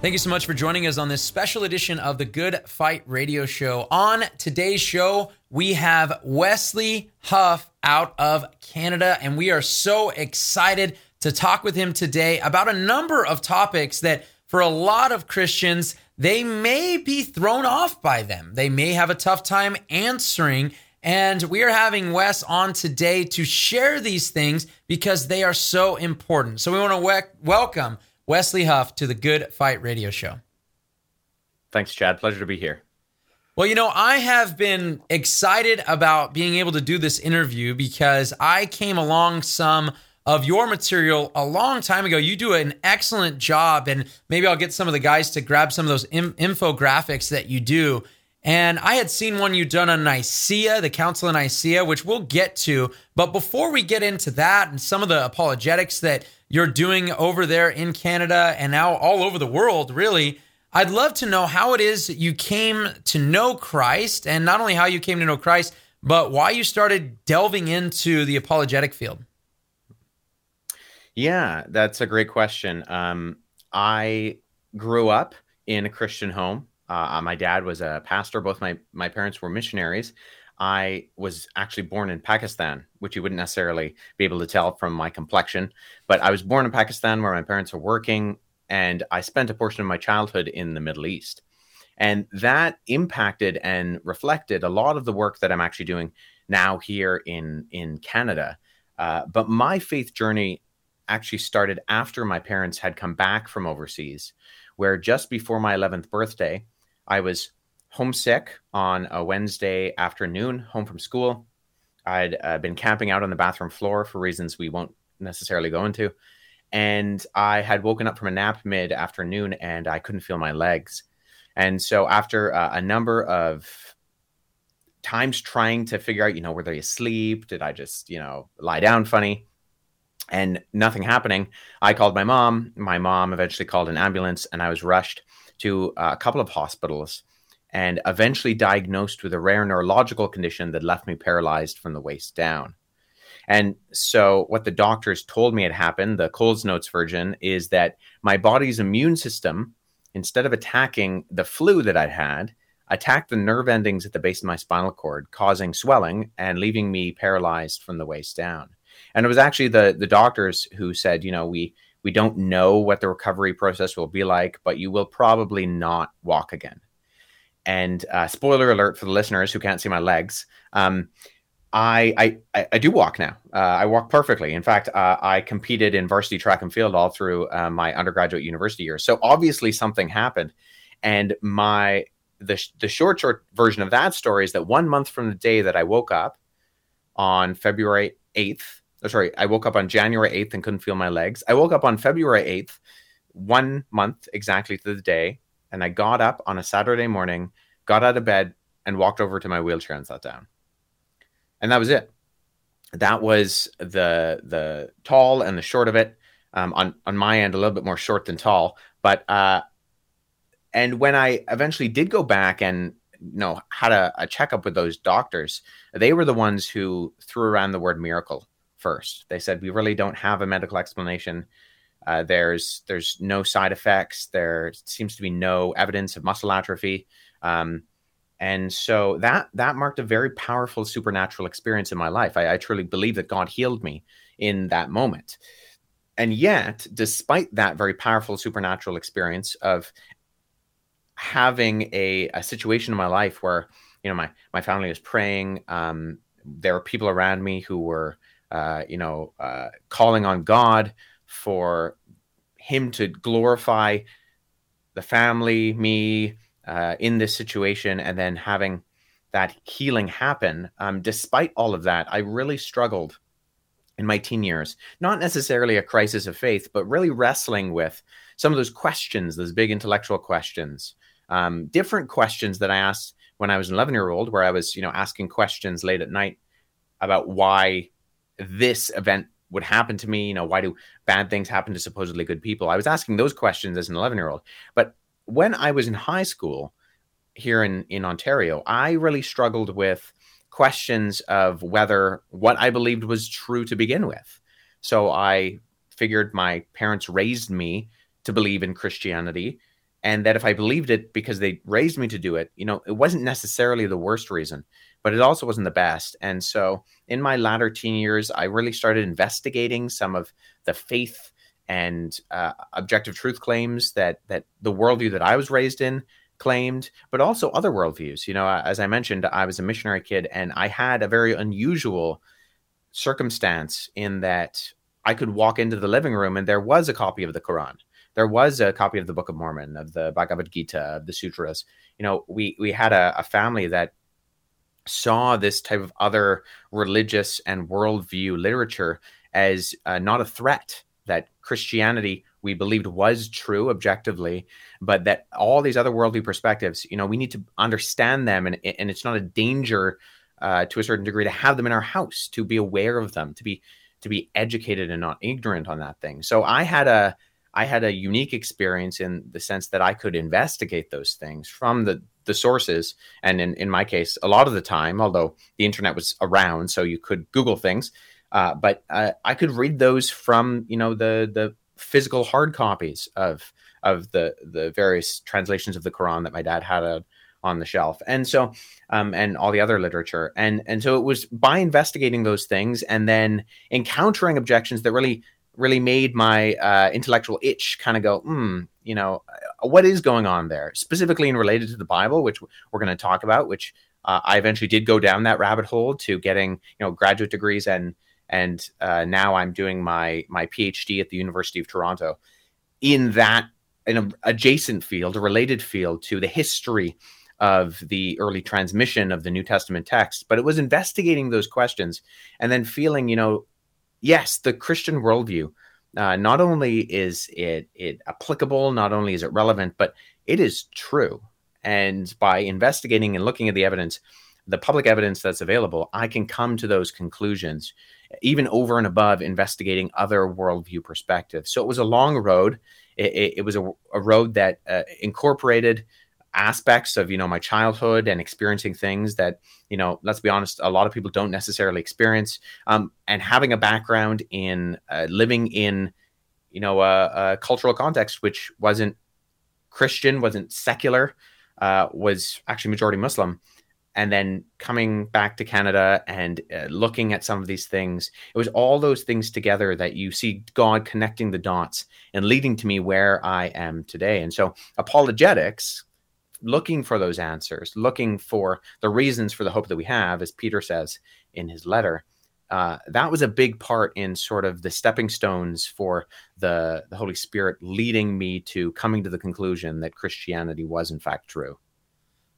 Thank you so much for joining us on this special edition of the Good Fight Radio Show. On today's show, we have Wesley Huff out of Canada, and we are so excited to talk with him today about a number of topics that, for a lot of Christians, they may be thrown off by them. They may have a tough time answering, and we are having Wes on today to share these things because they are so important. So we want to welcome Wesley Huff to the Good Fight Radio Show. Thanks, Chad. Pleasure to be here. Well, you know, I have been excited about being able to do this interview because I came along some of your material a long time ago. You do an excellent job, and maybe I'll get some of the guys to grab some of those infographics that you do. And I had seen one you'd done on Nicaea, the Council of Nicaea, which we'll get to. But before we get into that and some of the apologetics that you're doing over there in Canada and now all over the world, really, I'd love to know how it is you came to know Christ, and not only how you came to know Christ, but why you started delving into the apologetic field. Yeah, that's a great question. I grew up in a Christian home. My dad was a pastor. Both my parents were missionaries. I was actually born in Pakistan, which you wouldn't necessarily be able to tell from my complexion, but I was born in Pakistan where my parents were working, and I spent a portion of my childhood in the Middle East. And that impacted and reflected a lot of the work that I'm actually doing now here in Canada. But my faith journey actually started after my parents had come back from overseas, where just before my 11th birthday, I was homesick on a Wednesday afternoon, home from school. I'd been camping out on the bathroom floor for reasons we won't necessarily go into. And I had woken up from a nap mid-afternoon, and I couldn't feel my legs. And so after a number of times trying to figure out, were they asleep? Did I just, lie down funny? And nothing happening, I called my mom. My mom eventually called an ambulance, and I was rushed to a couple of hospitals and eventually diagnosed with a rare neurological condition that left me paralyzed from the waist down. And so what the doctors told me had happened, the Coles Notes version, is that my body's immune system, instead of attacking the flu that I'd had, attacked the nerve endings at the base of my spinal cord, causing swelling and leaving me paralyzed from the waist down. And it was actually the doctors who said, we don't know what the recovery process will be like, but you will probably not walk again. And spoiler alert for the listeners who can't see my legs. I do walk now. I walk perfectly. In fact, I competed in varsity track and field all through my undergraduate university years. So obviously something happened. And the short version of that story is that 1 month from the day that I woke up on February 8th, I woke up on January 8th and couldn't feel my legs. I woke up on February 8th, 1 month exactly to the day, and I got up on a Saturday morning, got out of bed, and walked over to my wheelchair and sat down. And that was it. That was the tall and the short of it. On my end, a little bit more short than tall. But and when I eventually did go back and had a checkup with those doctors, they were the ones who threw around the word miracle first. They said, we really don't have a medical explanation. There's no side effects. There seems to be no evidence of muscle atrophy. And so that marked a very powerful supernatural experience in my life. I truly believe that God healed me in that moment. And yet, despite that very powerful supernatural experience of having a situation in my life where, my family was praying, there were people around me who were, calling on God for him to glorify the family, me, in this situation, and then having that healing happen. Despite all of that, I really struggled in my teen years. Not necessarily a crisis of faith, but really wrestling with some of those questions, those big intellectual questions, different questions that I asked when I was an 11-year-old, where I was, asking questions late at night about why this event would happen to me. Why do bad things happen to supposedly good people? I was asking those questions as an 11-year-old. But when I was in high school here in Ontario, I really struggled with questions of whether what I believed was true to begin with. So I figured my parents raised me to believe in Christianity, and that if I believed it because they raised me to do it, it wasn't necessarily the worst reason, but it also wasn't the best. And so in my latter teen years, I really started investigating some of the faith and objective truth claims that the worldview that I was raised in claimed, but also other worldviews. As I mentioned, I was a missionary kid, and I had a very unusual circumstance in that I could walk into the living room and there was a copy of the Quran. There was a copy of the Book of Mormon, of the Bhagavad Gita, of the sutras. We had a family that saw this type of other religious and worldview literature as not a threat, that Christianity, we believed, was true objectively, but that all these other worldview perspectives, we need to understand them. And it's not a danger to a certain degree to have them in our house, to be aware of them, to be educated and not ignorant on that thing. So I had a unique experience in the sense that I could investigate those things from the sources. And in my case, a lot of the time, although the internet was around, so you could Google things, but I could read those from, the physical hard copies of the various translations of the Quran that my dad had on the shelf. And so, and all the other literature. And so it was by investigating those things and then encountering objections that really made my intellectual itch kind of go, what is going on there? Specifically and related to the Bible, which we're going to talk about, which I eventually did go down that rabbit hole to getting, graduate degrees and now I'm doing my PhD at the University of Toronto in an adjacent field, a related field to the history of the early transmission of the New Testament text. But it was investigating those questions and then feeling, yes, the Christian worldview, not only is it applicable, not only is it relevant, but it is true. And by investigating and looking at the evidence, the public evidence that's available, I can come to those conclusions, even over and above investigating other worldview perspectives. So it was a long road. It was a road that incorporated aspects of, my childhood and experiencing things that, let's be honest, a lot of people don't necessarily experience. And having a background in living in, a cultural context, which wasn't Christian, wasn't secular, was actually majority Muslim. And then coming back to Canada and looking at some of these things, it was all those things together that you see God connecting the dots and leading to me where I am today. And so apologetics, looking for those answers, looking for the reasons for the hope that we have, as Peter says in his letter, that was a big part in sort of the stepping stones for the Holy Spirit leading me to coming to the conclusion that Christianity was in fact true.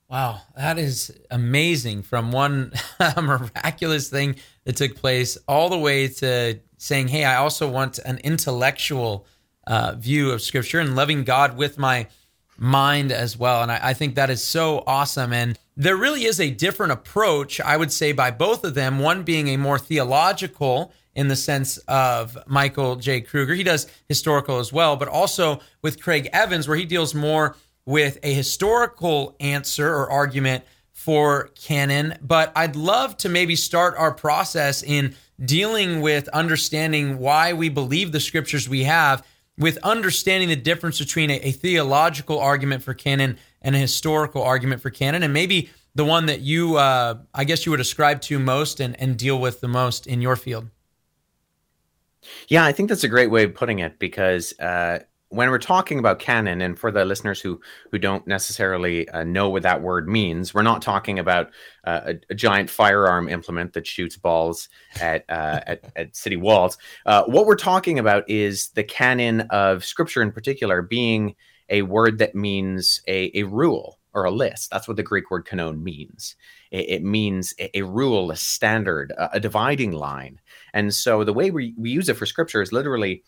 Wow, that is amazing. From one miraculous thing that took place all the way to saying, hey, I also want an intellectual view of Scripture and loving God with my mind as well. And I think that is so awesome. And there really is a different approach, I would say, by both of them, one being a more theological in the sense of Michael J. Kruger. He does historical as well, but also with Craig Evans, where he deals more with a historical answer or argument for canon. But I'd love to maybe start our process in dealing with understanding why we believe the scriptures we have, with understanding the difference between a theological argument for canon and a historical argument for canon, and maybe the one that you, I guess you would ascribe to most and deal with the most in your field. Yeah, I think that's a great way of putting it, because when we're talking about canon, and for the listeners who don't necessarily know what that word means, we're not talking about a giant firearm implement that shoots balls at city walls. What we're talking about is the canon of Scripture in particular being a word that means a rule, or a list. That's what the Greek word kanon means. It means a rule, a standard, a dividing line. And so the way we use it for scripture is literally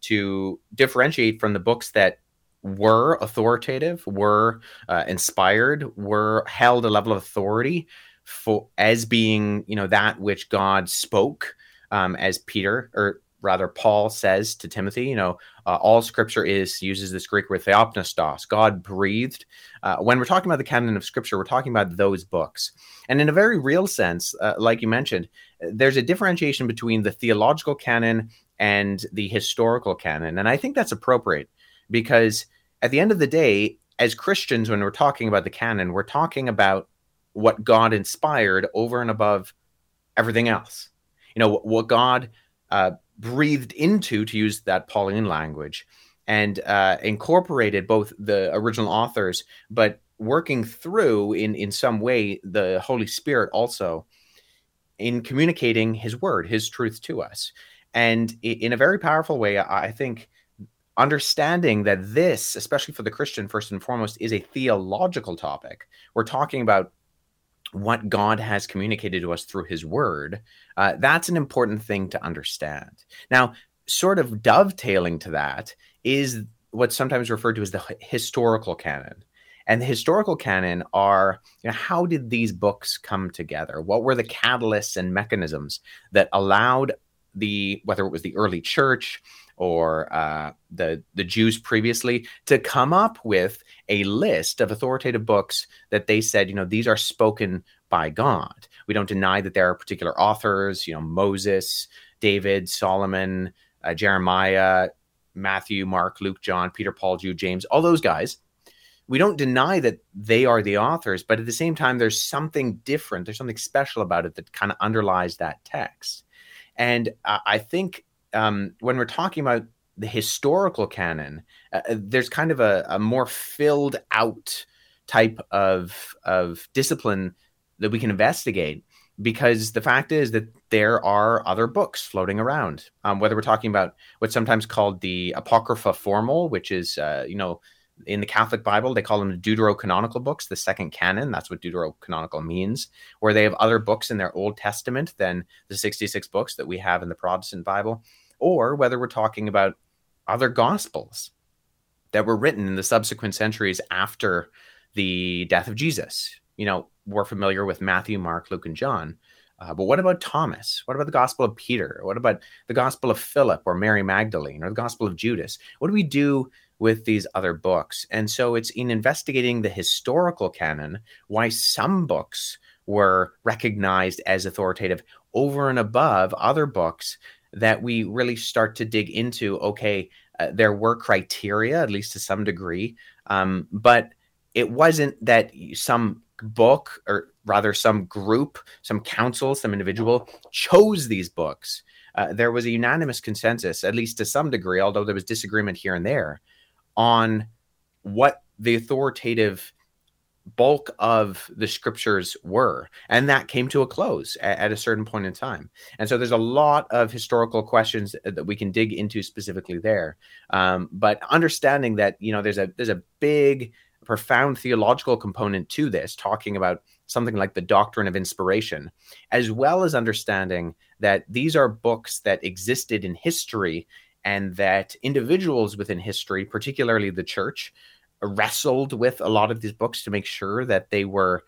to differentiate from the books that were authoritative, were inspired, were held a level of authority for as being, you know, that which God spoke, as Peter, or rather Paul says to Timothy, you know, all scripture uses this Greek word theopneustos, God breathed. When we're talking about the canon of scripture, we're talking about those books. And in a very real sense, like you mentioned, there's a differentiation between the theological canon and the historical canon. And I think that's appropriate because at the end of the day, as Christians, when we're talking about the canon, we're talking about what God inspired over and above everything else. You know, what God breathed into, to use that Pauline language, and incorporated both the original authors, but working through in some way the Holy Spirit also in communicating his word, his truth to us. And in a very powerful way, I think understanding that this, especially for the Christian, first and foremost, is a theological topic. We're talking about what God has communicated to us through his word, that's an important thing to understand. Now, sort of dovetailing to that is what's sometimes referred to as the historical canon. And the historical canon are, you know, how did these books come together? What were the catalysts and mechanisms that allowed whether it was the early church or the Jews previously, to come up with a list of authoritative books that they said, you know, these are spoken by God. We don't deny that there are particular authors, you know, Moses, David, Solomon, Jeremiah, Matthew, Mark, Luke, John, Peter, Paul, Jude, James, all those guys. We don't deny that they are the authors, but at the same time, there's something different. There's something special about it that kind of underlies that text. And I think when we're talking about the historical canon, there's kind of a more filled out type of discipline that we can investigate, because the fact is that there are other books floating around, whether we're talking about what's sometimes called the Apocrypha formal, which is, you know, in the Catholic Bible, they call them the deuterocanonical books, the second canon. That's what deuterocanonical means, where they have other books in their Old Testament than the 66 books that we have in the Protestant Bible, or whether we're talking about other gospels that were written in the subsequent centuries after the death of Jesus. You know, we're familiar with Matthew, Mark, Luke, and John. But what about Thomas? What about the Gospel of Peter? What about the Gospel of Philip or Mary Magdalene or the Gospel of Judas? What do we do with these other books? And so it's in investigating the historical canon why some books were recognized as authoritative over and above other books that we really start to dig into. Okay, there were criteria, at least to some degree, but it wasn't that some book, or rather some group, some council, some individual chose these books. There was a unanimous consensus, at least to some degree, although there was disagreement here and there, on what the authoritative bulk of the scriptures were. And that came to a close at a certain point in time. And so there's a lot of historical questions that we can dig into specifically there. But understanding that, you know, there's a big, profound theological component to this, talking about something like the doctrine of inspiration, as well as understanding that these are books that existed in history and that individuals within history, particularly the church, wrestled with a lot of these books to make sure that they were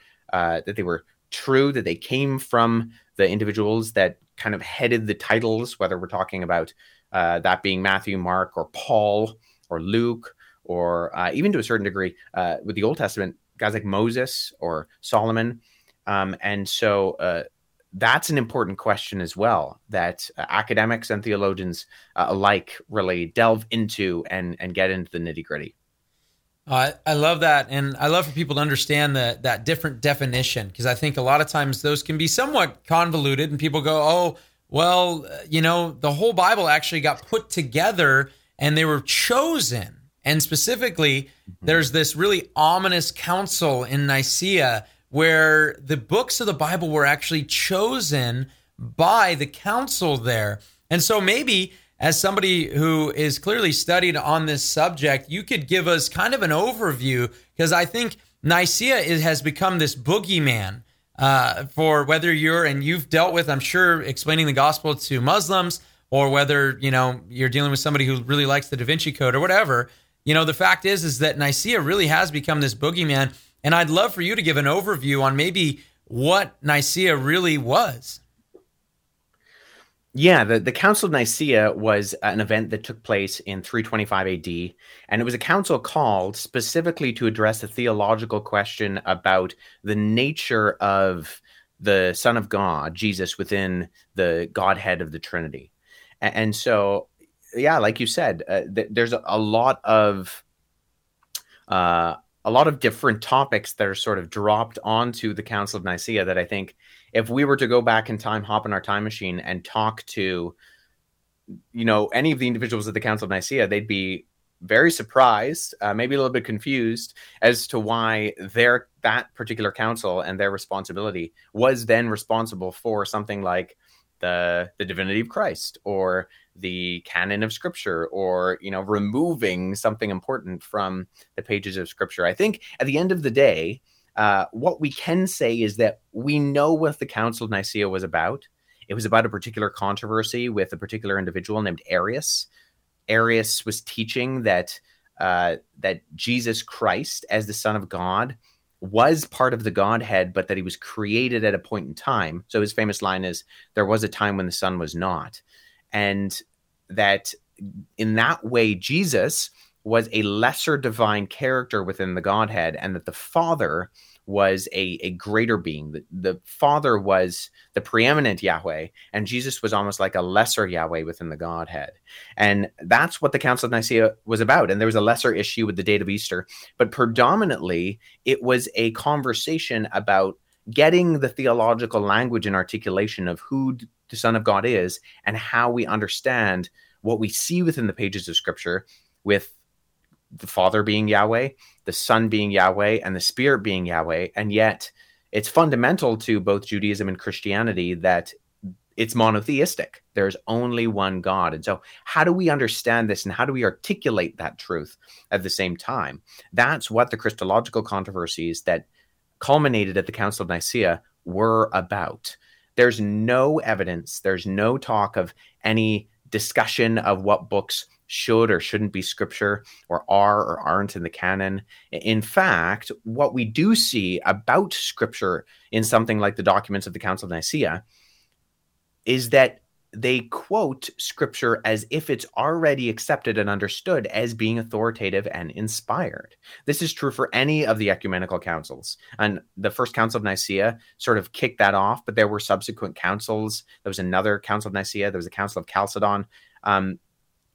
true, that they came from the individuals that kind of headed the titles, whether we're talking about that being Matthew, Mark, or Paul, or Luke, or even to a certain degree with the Old Testament, guys like Moses or Solomon. And so that's an important question as well, that academics and theologians alike really delve into and get into the nitty-gritty. I love that. And I love for people to understand that different definition, because I think a lot of times those can be somewhat convoluted and people go, oh, well, you know, the whole Bible actually got put together and they were chosen. And specifically, there's this really ominous council in Nicaea where the books of the Bible were actually chosen by the council there. And so maybe as somebody who is clearly studied on this subject, you could give us kind of an overview, because I think Nicaea has become this boogeyman for whether you've dealt with, I'm sure, explaining the gospel to Muslims, or whether, you're dealing with somebody who really likes the Da Vinci Code or whatever. The fact is that Nicaea really has become this boogeyman. And I'd love for you to give an overview on maybe what Nicaea really was. Yeah, the Council of Nicaea was an event that took place in 325 AD, and it was a council called specifically to address a theological question about the nature of the Son of God, Jesus, within the Godhead of the Trinity. And so, yeah, like you said, there's a lot of different topics that are sort of dropped onto the Council of Nicaea that I think, if we were to go back in time, hop in our time machine and talk to, any of the individuals at the Council of Nicaea, they'd be very surprised, maybe a little bit confused as to why that particular council and their responsibility was then responsible for something like the divinity of Christ or the canon of Scripture or, removing something important from the pages of Scripture. I think at the end of the day, what we can say is that we know what the Council of Nicaea was about. It was about a particular controversy with a particular individual named Arius. Arius was teaching that Jesus Christ, as the Son of God, was part of the Godhead, but that he was created at a point in time. So his famous line is, "There was a time when the Son was not." And that in that way, Jesus was a lesser divine character within the Godhead, and that the Father was a greater being. The Father was the preeminent Yahweh, and Jesus was almost like a lesser Yahweh within the Godhead. And that's what the Council of Nicaea was about. And there was a lesser issue with the date of Easter, but predominantly it was a conversation about getting the theological language and articulation of who the Son of God is and how we understand what we see within the pages of Scripture, with the Father being Yahweh, the Son being Yahweh, and the Spirit being Yahweh. And yet it's fundamental to both Judaism and Christianity that it's monotheistic. There's only one God. And so how do we understand this, and how do we articulate that truth at the same time? That's what the Christological controversies that culminated at the Council of Nicaea were about. There's no evidence. There's no talk of any discussion of what books should or shouldn't be Scripture, or aren't in the canon. In fact, what we do see about Scripture in something like the documents of the Council of Nicaea is that they quote Scripture as if it's already accepted and understood as being authoritative and inspired. This is true for any of the ecumenical councils. And the First Council of Nicaea sort of kicked that off, but there were subsequent councils. There was another Council of Nicaea. There was a Council of Chalcedon.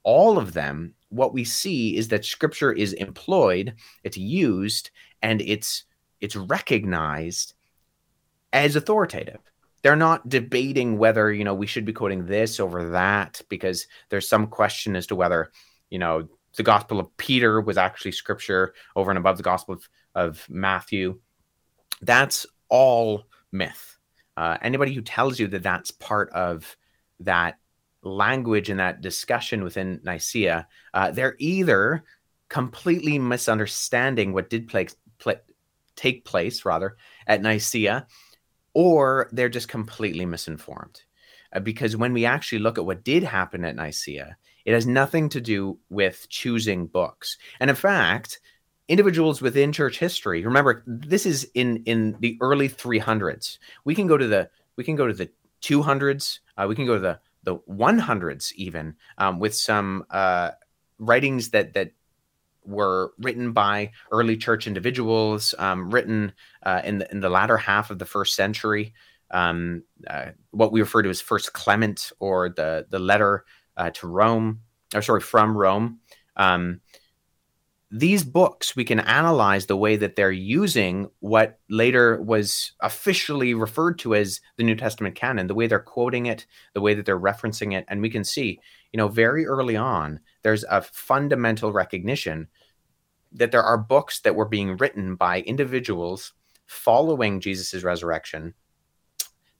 All of them, what we see is that Scripture is employed, it's used, and it's recognized as authoritative. They're not debating whether, we should be quoting this over that, because there's some question as to whether, the Gospel of Peter was actually Scripture over and above the Gospel of Matthew. That's all myth. Anybody who tells you that that's part of that language and that discussion within Nicaea, they're either completely misunderstanding what did take place at Nicaea, or they're just completely misinformed. Because when we actually look at what did happen at Nicaea, it has nothing to do with choosing books. And in fact, individuals within church history, remember, this is in the early 300s. We can go to the 200s. We can go to the 100s even, with some writings that were written by early church individuals, written in the latter half of the first century, what we refer to as First Clement, or the letter from Rome. These books, we can analyze the way that they're using what later was officially referred to as the New Testament canon, the way they're quoting it, the way that they're referencing it. And we can see, very early on, there's a fundamental recognition that there are books that were being written by individuals following Jesus's resurrection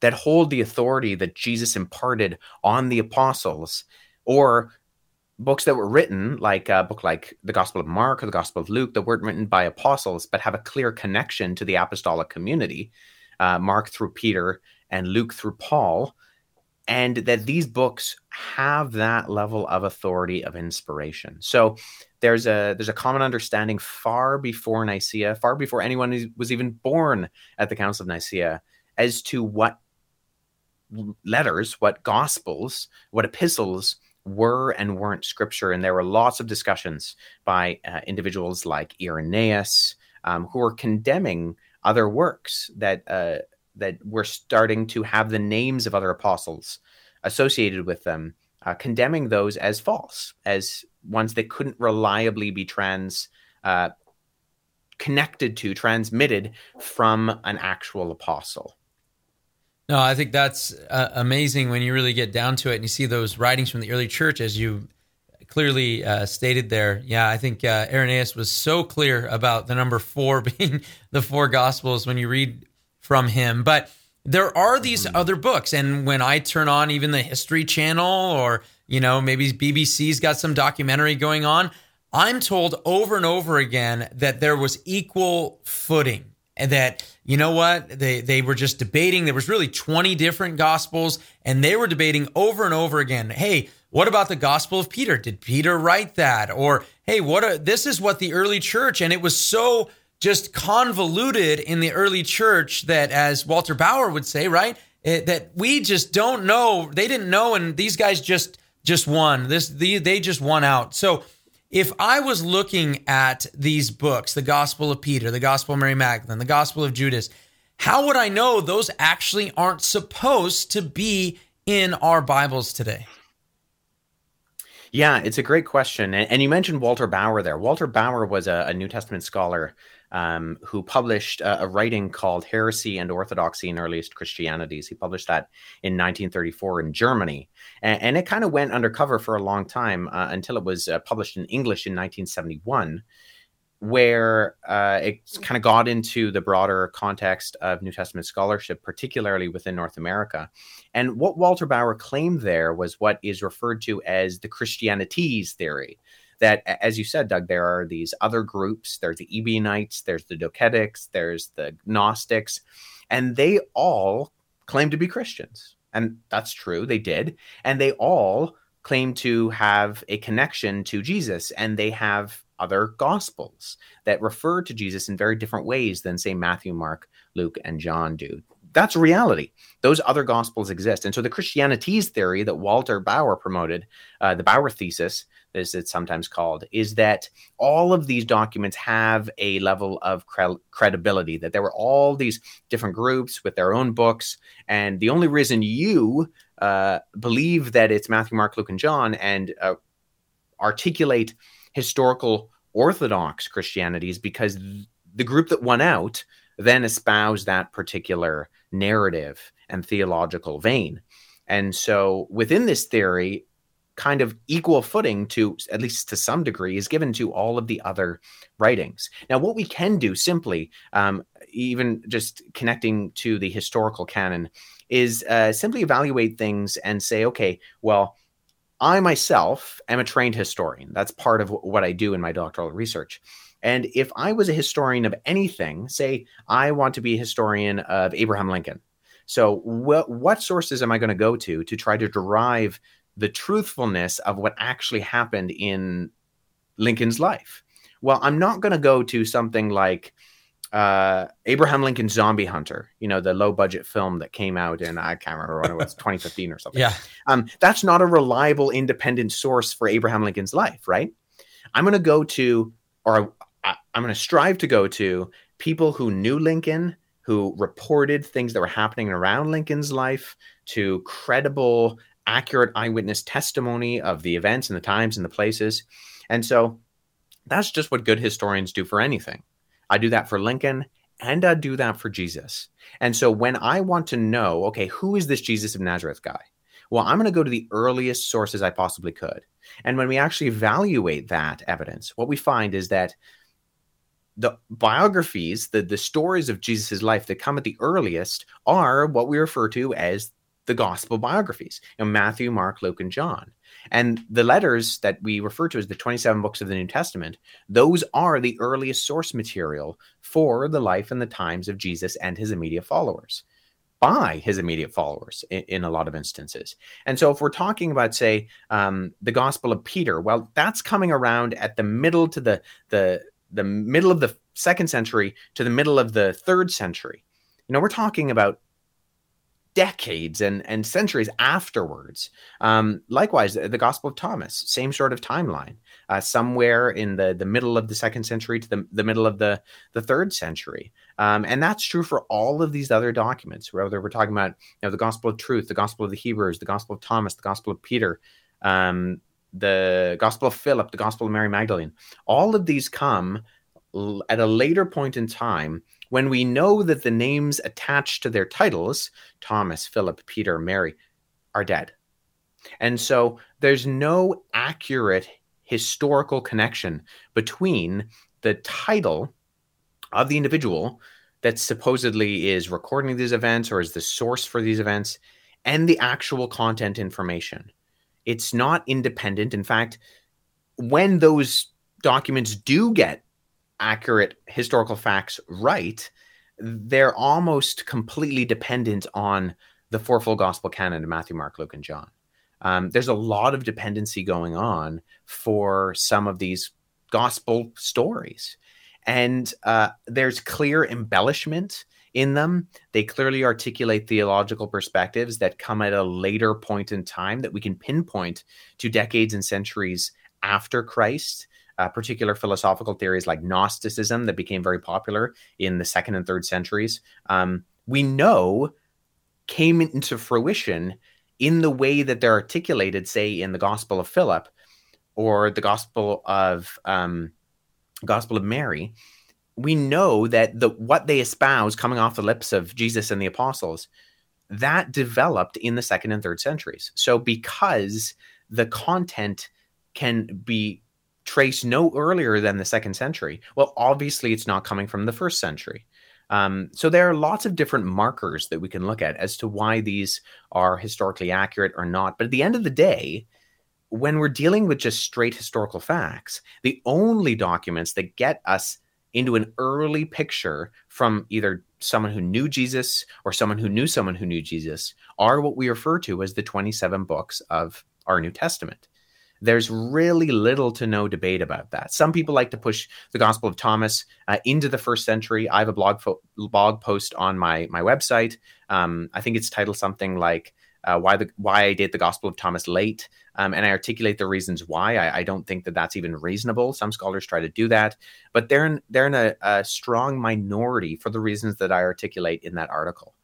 that hold the authority that Jesus imparted on the apostles, or books that were written, like a book like the Gospel of Mark or the Gospel of Luke, that weren't written by apostles, but have a clear connection to the apostolic community, Mark through Peter and Luke through Paul, and that these books have that level of authority of inspiration. So there's a common understanding far before Nicaea, far before anyone was even born at the Council of Nicaea, as to what letters, what gospels, what epistles were and weren't scripture. And there were lots of discussions by individuals like Irenaeus, who were condemning other works that were starting to have the names of other apostles associated with them, condemning those as false, as ones that couldn't reliably be transmitted from an actual apostle. No, I think that's amazing when you really get down to it and you see those writings from the early church, as you clearly stated there. Yeah, I think Irenaeus was so clear about the number 4 being the 4 Gospels when you read from him. But there are these other books, and when I turn on even the History Channel or, you know, maybe BBC's got some documentary going on, I'm told over and over again that there was equal footing. And that, you know what, they were just debating. There was really 20 different gospels, and they were debating over and over again. Hey, what about the Gospel of Peter? Did Peter write that? Or, hey, this is what the early church, and it was so just convoluted in the early church that, as Walter Bauer would say, right, that we just don't know. They didn't know, and these guys just won. They just won out. So if I was looking at these books, the Gospel of Peter, the Gospel of Mary Magdalene, the Gospel of Judas, how would I know those actually aren't supposed to be in our Bibles today? Yeah, it's a great question. And you mentioned Walter Bauer there. Walter Bauer was a New Testament scholar who published a writing called Heresy and Orthodoxy in Earliest Christianities. He published that in 1934 in Germany. And it kind of went undercover for a long time until it was published in English in 1971, where it kind of got into the broader context of New Testament scholarship, particularly within North America. And what Walter Bauer claimed there was what is referred to as the Christianities theory. That, as you said, Doug, there are these other groups. There's the Ebionites, there's the Docetics, there's the Gnostics, and they all claim to be Christians. And that's true, they did. And they all claim to have a connection to Jesus, and they have other gospels that refer to Jesus in very different ways than, say, Matthew, Mark, Luke, and John do. That's reality. Those other gospels exist. And so the Christianities theory that Walter Bauer promoted, the Bauer thesis, as it's sometimes called, is that all of these documents have a level of credibility, that there were all these different groups with their own books. And the only reason you believe that it's Matthew, Mark, Luke, and John and articulate historical Orthodox Christianity is because the group that won out then espouse that particular narrative and theological vein. And so within this theory, kind of equal footing, to at least to some degree, is given to all of the other writings. Now, what we can do simply, even just connecting to the historical canon, is simply evaluate things and say, okay, well, I myself am a trained historian. That's part of what I do in my doctoral research. And if I was a historian of anything, say I want to be a historian of Abraham Lincoln. So what sources am I going to go to try to derive the truthfulness of what actually happened in Lincoln's life? Well, I'm not going to go to something like Abraham Lincoln's Zombie Hunter, you know, the low budget film that came out in, I can't remember when it was, 2015 or something. Yeah. That's not a reliable independent source for Abraham Lincoln's life, right? I'm going to go to, or I'm going to strive to go to, people who knew Lincoln, who reported things that were happening around Lincoln's life, to credible, accurate eyewitness testimony of the events and the times and the places. And so that's just what good historians do for anything. I do that for Lincoln, and I do that for Jesus. And so when I want to know, okay, who is this Jesus of Nazareth guy? Well, I'm going to go to the earliest sources I possibly could. And when we actually evaluate that evidence, what we find is that the biographies, the stories of Jesus's life that come at the earliest are what we refer to as the gospel biographies, Matthew, Mark, Luke, and John. And the letters that we refer to as the 27 books of the New Testament, those are the earliest source material for the life and the times of Jesus and his immediate followers, by his immediate followers in a lot of instances. And so if we're talking about, say, the Gospel of Peter, well, that's coming around at the middle to the middle of the 2nd century to the middle of the 3rd century. You know, we're talking about decades and centuries afterwards. Likewise, the Gospel of Thomas, same sort of timeline, somewhere in the middle of the 2nd century to the middle of the 3rd century. And that's true for all of these other documents, whether we're talking about, you know, the Gospel of Truth, the Gospel of the Hebrews, the Gospel of Thomas, the Gospel of Peter, the Gospel of Philip, the Gospel of Mary Magdalene. All of these come at a later point in time when we know that the names attached to their titles, Thomas, Philip, Peter, Mary, are dead. And so there's no accurate historical connection between the title of the individual that supposedly is recording these events or is the source for these events and the actual content information. It's not independent. In fact, when those documents do get accurate historical facts right, they're almost completely dependent on the fourfold gospel canon of Matthew, Mark, Luke, and John. There's a lot of dependency going on for some of these gospel stories. And there's clear embellishment in them. They clearly articulate theological perspectives that come at a later point in time that we can pinpoint to decades and centuries after Christ. Particular philosophical theories like Gnosticism that became very popular in the 2nd and 3rd centuries, we know came into fruition in the way that they're articulated, say, in the Gospel of Philip or the Gospel of Mary. We know that what they espouse coming off the lips of Jesus and the apostles, that developed in the 2nd and 3rd centuries. So because the content can be traced no earlier than the 2nd century, well, obviously it's not coming from the 1st century. So there are lots of different markers that we can look at as to why these are historically accurate or not. But at the end of the day, when we're dealing with just straight historical facts, the only documents that get us into an early picture from either someone who knew Jesus or someone who knew Jesus are what we refer to as the 27 books of our New Testament. There's really little to no debate about that. Some people like to push the Gospel of Thomas into the 1st century. I have a blog post on my website. I think it's titled something like why I date the Gospel of Thomas late. And I articulate the reasons why. I don't think that that's even reasonable. Some scholars try to do that, but they're in a strong minority for the reasons that I articulate in that article.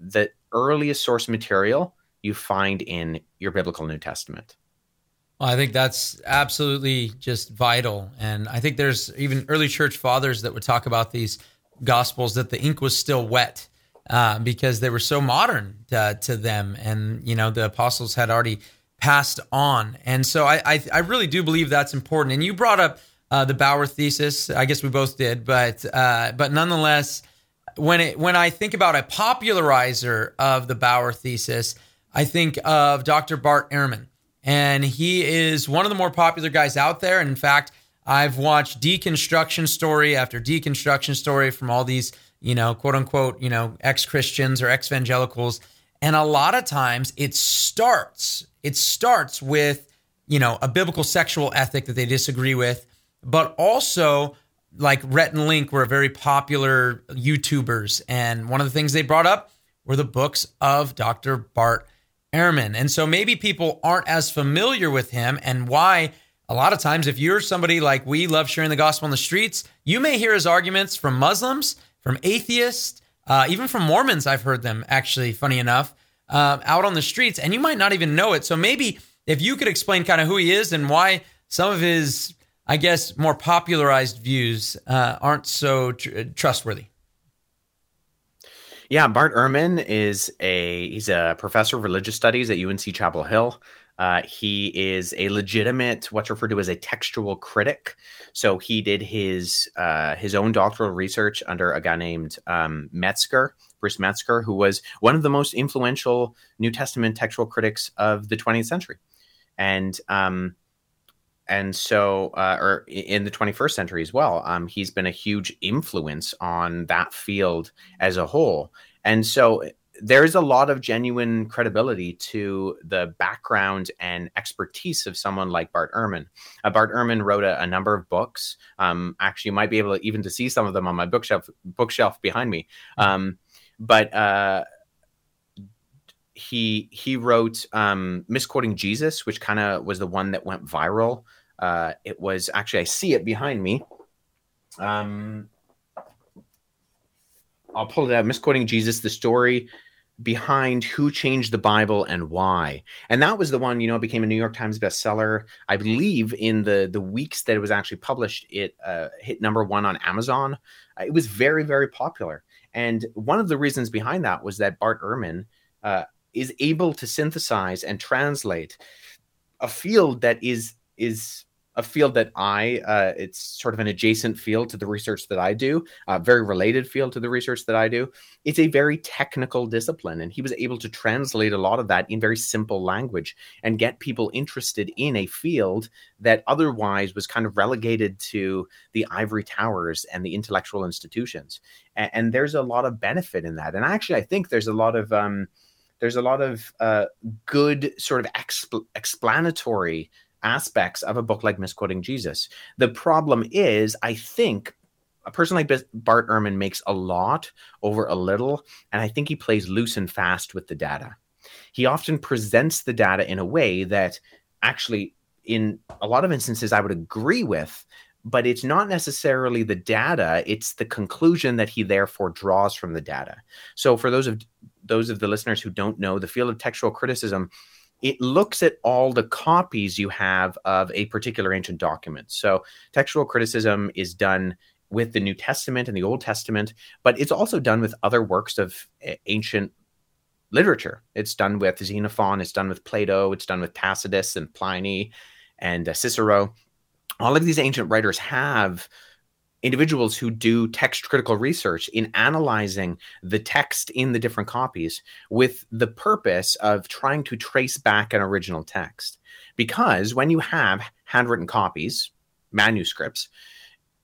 The earliest source material you find in your biblical New Testament. Well, I think that's absolutely just vital. And I think there's even early church fathers that would talk about these gospels that the ink was still wet because they were so modern to them. And, you know, the apostles had already passed on. And so I really do believe that's important. And you brought up the Bauer thesis. I guess we both did. But nonetheless, when I think about a popularizer of the Bauer thesis, I think of Dr. Bart Ehrman. And he is one of the more popular guys out there. And in fact, I've watched deconstruction story after deconstruction story from all these, you know, quote unquote, you know, ex-Christians or ex-evangelicals. And a lot of times it starts with, you know, a biblical sexual ethic that they disagree with, but also like Rhett and Link were very popular YouTubers. And one of the things they brought up were the books of Dr. Bart Ehrman. And so maybe people aren't as familiar with him and why a lot of times if you're somebody like we love sharing the gospel on the streets, you may hear his arguments from Muslims, from atheists, even from Mormons. I've heard them actually, funny enough, out on the streets, and you might not even know it. So maybe if you could explain kind of who he is and why some of his, I guess, more popularized views aren't so trustworthy. Yeah, Bart Ehrman he's a professor of religious studies at UNC Chapel Hill. He is a legitimate, what's referred to as a textual critic. So he did his own doctoral research under a guy named Bruce Metzger, who was one of the most influential New Testament textual critics of the 20th century. And so, or in the 21st century as well, he's been a huge influence on that field as a whole. And so there is a lot of genuine credibility to the background and expertise of someone like Bart Ehrman. Bart Ehrman wrote a number of books. Actually, you might be able to even to see some of them on my bookshelf behind me. He wrote Misquoting Jesus, which kind of was the one that went viral. It was actually, I see it behind me. I'll pull it out. Misquoting Jesus, the story behind who changed the Bible and why. And that was the one, became a New York Times bestseller. I believe in the weeks that it was actually published, it hit number one on Amazon. It was very, very popular. And one of the reasons behind that was that Bart Ehrman is able to synthesize and translate a field that is a field that it's sort of an adjacent field to the research that I do, a very related field to the research that I do. It's a very technical discipline, and he was able to translate a lot of that in very simple language and get people interested in a field that otherwise was kind of relegated to the ivory towers and the intellectual institutions. And there's a lot of benefit in that. And actually, I think there's a lot of good sort of explanatory aspects of a book like Misquoting Jesus. The problem is, I think a person like Bart Ehrman makes a lot over a little, and I think he plays loose and fast with the data. He often presents the data in a way that actually, in a lot of instances, I would agree with, but it's not necessarily the data, it's the conclusion that he therefore draws from the data. So for those of the listeners who don't know, the field of textual criticism, it looks at all the copies you have of a particular ancient document. So textual criticism is done with the New Testament and the Old Testament, but it's also done with other works of ancient literature. It's done with Xenophon, it's done with Plato, it's done with Tacitus and Pliny and Cicero. All of these ancient writers have individuals who do text critical research in analyzing the text in the different copies with the purpose of trying to trace back an original text. Because when you have handwritten copies, manuscripts,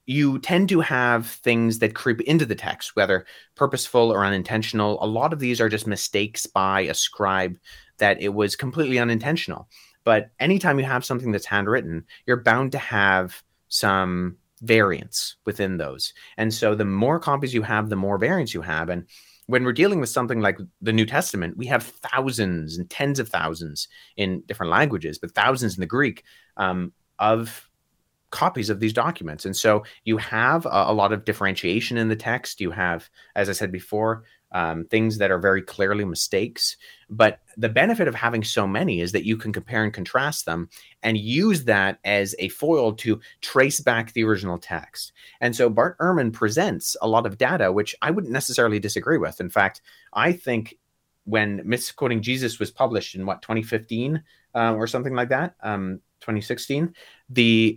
you tend to have things that creep into the text, whether purposeful or unintentional. A lot of these are just mistakes by a scribe that it was completely unintentional. But anytime you have something that's handwritten, you're bound to have some variance within those. And so the more copies you have, the more variance you have. And when we're dealing with something like the New Testament, we have thousands and tens of thousands in different languages, but thousands in the Greek of copies of these documents. And so you have a lot of differentiation in the text. You have, as I said before, things that are very clearly mistakes. But the benefit of having so many is that you can compare and contrast them and use that as a foil to trace back the original text. And so Bart Ehrman presents a lot of data, which I wouldn't necessarily disagree with. In fact, I think when Misquoting Jesus was published in 2015 or something like that, 2016, the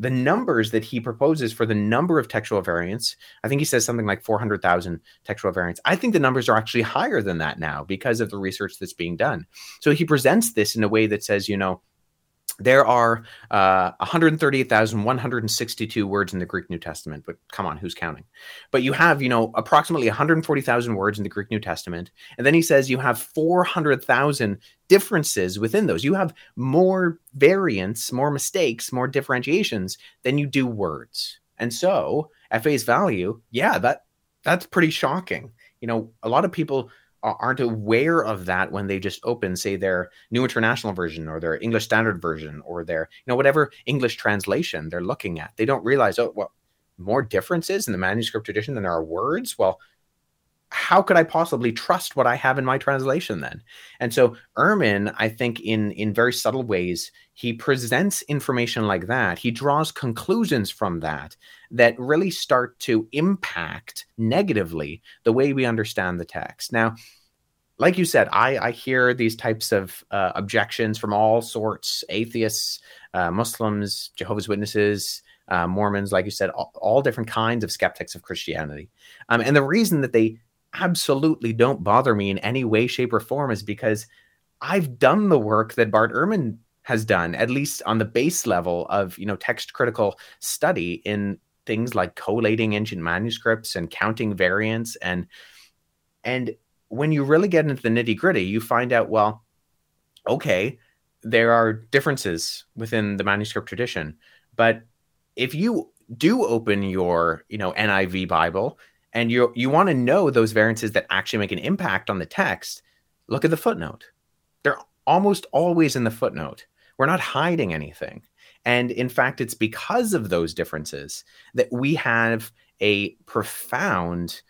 numbers that he proposes for the number of textual variants, I think he says something like 400,000 textual variants. I think the numbers are actually higher than that now because of the research that's being done. So he presents this in a way that says, there are 138,162 words in the Greek New Testament, but come on, who's counting? But you have, approximately 140,000 words in the Greek New Testament. And then he says you have 400,000 differences within those. You have more variants, more mistakes, more differentiations than you do words. And so at face value, yeah, that's pretty shocking. A lot of people aren't aware of that when they just open, say, their New International Version or their English Standard Version or their, whatever English translation they're looking at. They don't realize, more differences in the manuscript tradition than there are words? Well, how could I possibly trust what I have in my translation then? And so Ehrman, I think in very subtle ways, he presents information like that. He draws conclusions from that really start to impact negatively the way we understand the text. Now, like you said, I hear these types of objections from all sorts, atheists, Muslims, Jehovah's Witnesses, Mormons, like you said, all different kinds of skeptics of Christianity. And the reason that they absolutely don't bother me in any way, shape, or form is because I've done the work that Bart Ehrman has done, at least on the base level of, you know, text critical study in things like collating ancient manuscripts and counting variants. And when you really get into the nitty gritty, you find out, well, okay, there are differences within the manuscript tradition, but if you do open your, you know, NIV Bible and you want to know those variances that actually make an impact on the text, look at the footnote. They're almost always in the footnote. We're not hiding anything. And in fact, it's because of those differences that we have a profound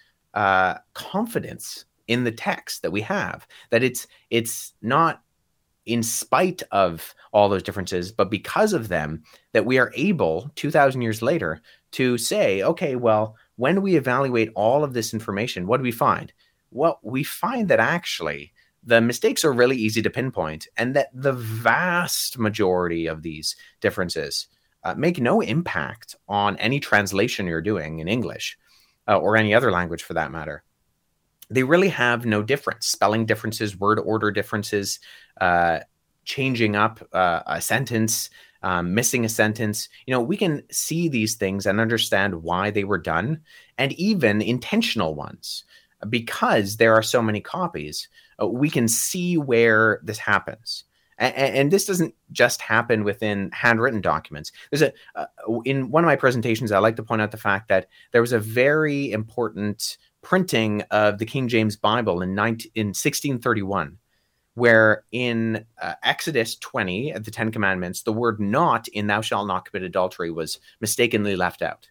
confidence in the text that we have, that it's not in spite of all those differences, but because of them, that we are able 2000 years later to say, okay, well, when we evaluate all of this information, what do we find? Well, we find that actually the mistakes are really easy to pinpoint, and that the vast majority of these differences make no impact on any translation you're doing in English or any other language for that matter. They really have no difference. Spelling differences, word order differences, changing up a sentence, missing a sentence. You know, we can see these things and understand why they were done, and even intentional ones. Because there are so many copies, we can see where this happens. And this doesn't just happen within handwritten documents. There's in one of my presentations, I like to point out the fact that there was a very important printing of the King James Bible in 1631, where in Exodus 20 at the Ten Commandments, the word "not" in "thou shalt not commit adultery" was mistakenly left out.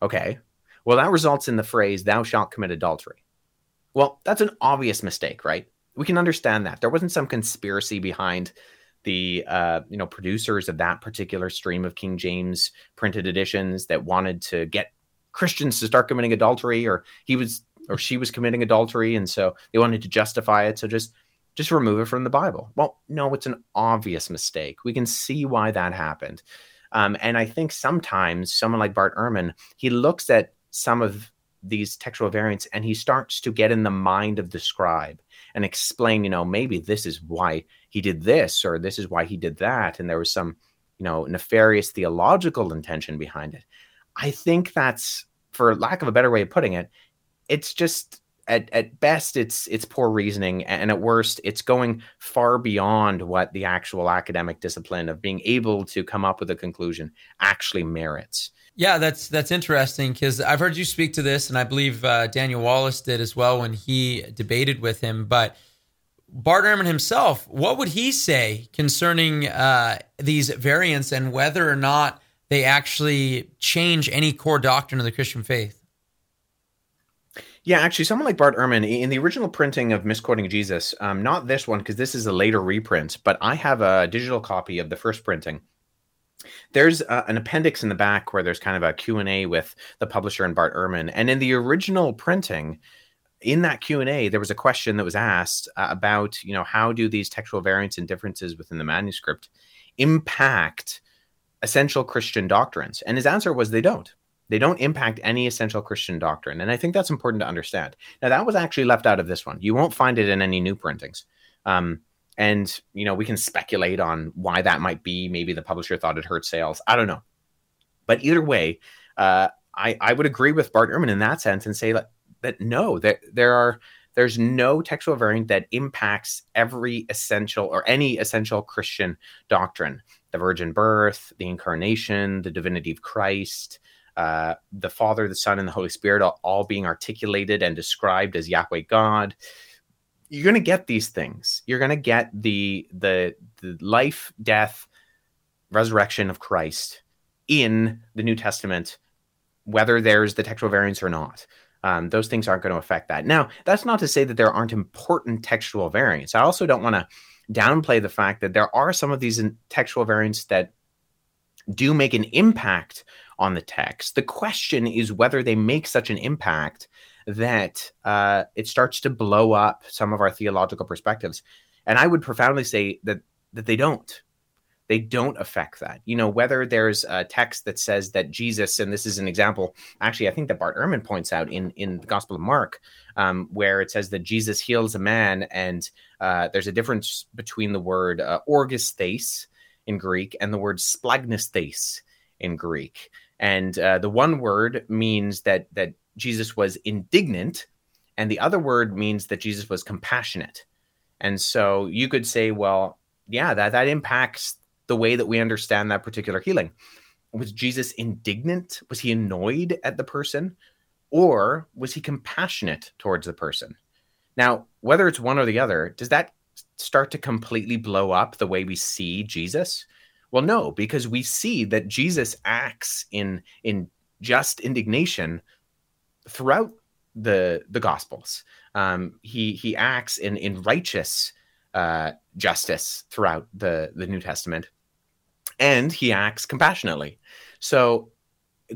Okay. Well, that results in the phrase, "thou shalt commit adultery." Well, that's an obvious mistake, right? We can understand that. There wasn't some conspiracy behind the producers of that particular stream of King James printed editions that wanted to get Christians to start committing adultery, or she was committing adultery, and so they wanted to justify it. So just remove it from the Bible. Well, no, it's an obvious mistake. We can see why that happened. And I think sometimes someone like Bart Ehrman, he looks at some of these textual variants and he starts to get in the mind of the scribe and explain, you know, maybe this is why he did this, or this is why he did that. And there was some, you know, nefarious theological intention behind it. I think that's, for lack of a better way of putting it, it's just at best, it's poor reasoning. And at worst, it's going far beyond what the actual academic discipline of being able to come up with a conclusion actually merits. Yeah, that's interesting, because I've heard you speak to this, and I believe Daniel Wallace did as well when he debated with him. But Bart Ehrman himself, what would he say concerning these variants and whether or not they actually change any core doctrine of the Christian faith? Yeah, actually, someone like Bart Ehrman, in the original printing of Misquoting Jesus, not this one because this is a later reprint, but I have a digital copy of the first printing. There's an appendix in the back where there's kind of a Q&A with the publisher and Bart Ehrman. And in the original printing, in that Q&A, there was a question that was asked about, you know, how do these textual variants and differences within the manuscript impact essential Christian doctrines? And his answer was they don't. They don't impact any essential Christian doctrine. And I think that's important to understand. Now, that was actually left out of this one. You won't find it in any new printings. And, you know, we can speculate on why that might be. Maybe the publisher thought it hurt sales. I don't know. But either way, I would agree with Bart Ehrman in that sense and say that no, there's no textual variant that impacts every essential or any essential Christian doctrine. The virgin birth, the incarnation, the divinity of Christ, the Father, the Son, and the Holy Spirit all being articulated and described as Yahweh God. You're going to get these things. You're going to get the life, death, resurrection of Christ in the New Testament, whether there's the textual variants or not. Those things aren't going to affect that. Now, that's not to say that there aren't important textual variants. I also don't want to downplay the fact that there are some of these textual variants that do make an impact on the text. The question is whether they make such an impact that it starts to blow up some of our theological perspectives. And I would profoundly say that they don't. they don't affect that. You know, whether there's a text that says that Jesus, and this is an example, actually, I think that Bart Ehrman points out in the Gospel of Mark, where it says that Jesus heals a man, and there's a difference between the word orgistheis in Greek and the word splagnistheis in Greek. And the one word means that Jesus was indignant, and the other word means that Jesus was compassionate. And so you could say, well, yeah, that impacts the way that we understand that particular healing. Was Jesus indignant? Was he annoyed at the person? Or was he compassionate towards the person? Now, whether it's one or the other, does that start to completely blow up the way we see Jesus? Well, no, because we see that Jesus acts in just indignation throughout the Gospels. He acts in righteous justice throughout the New Testament, and he acts compassionately. So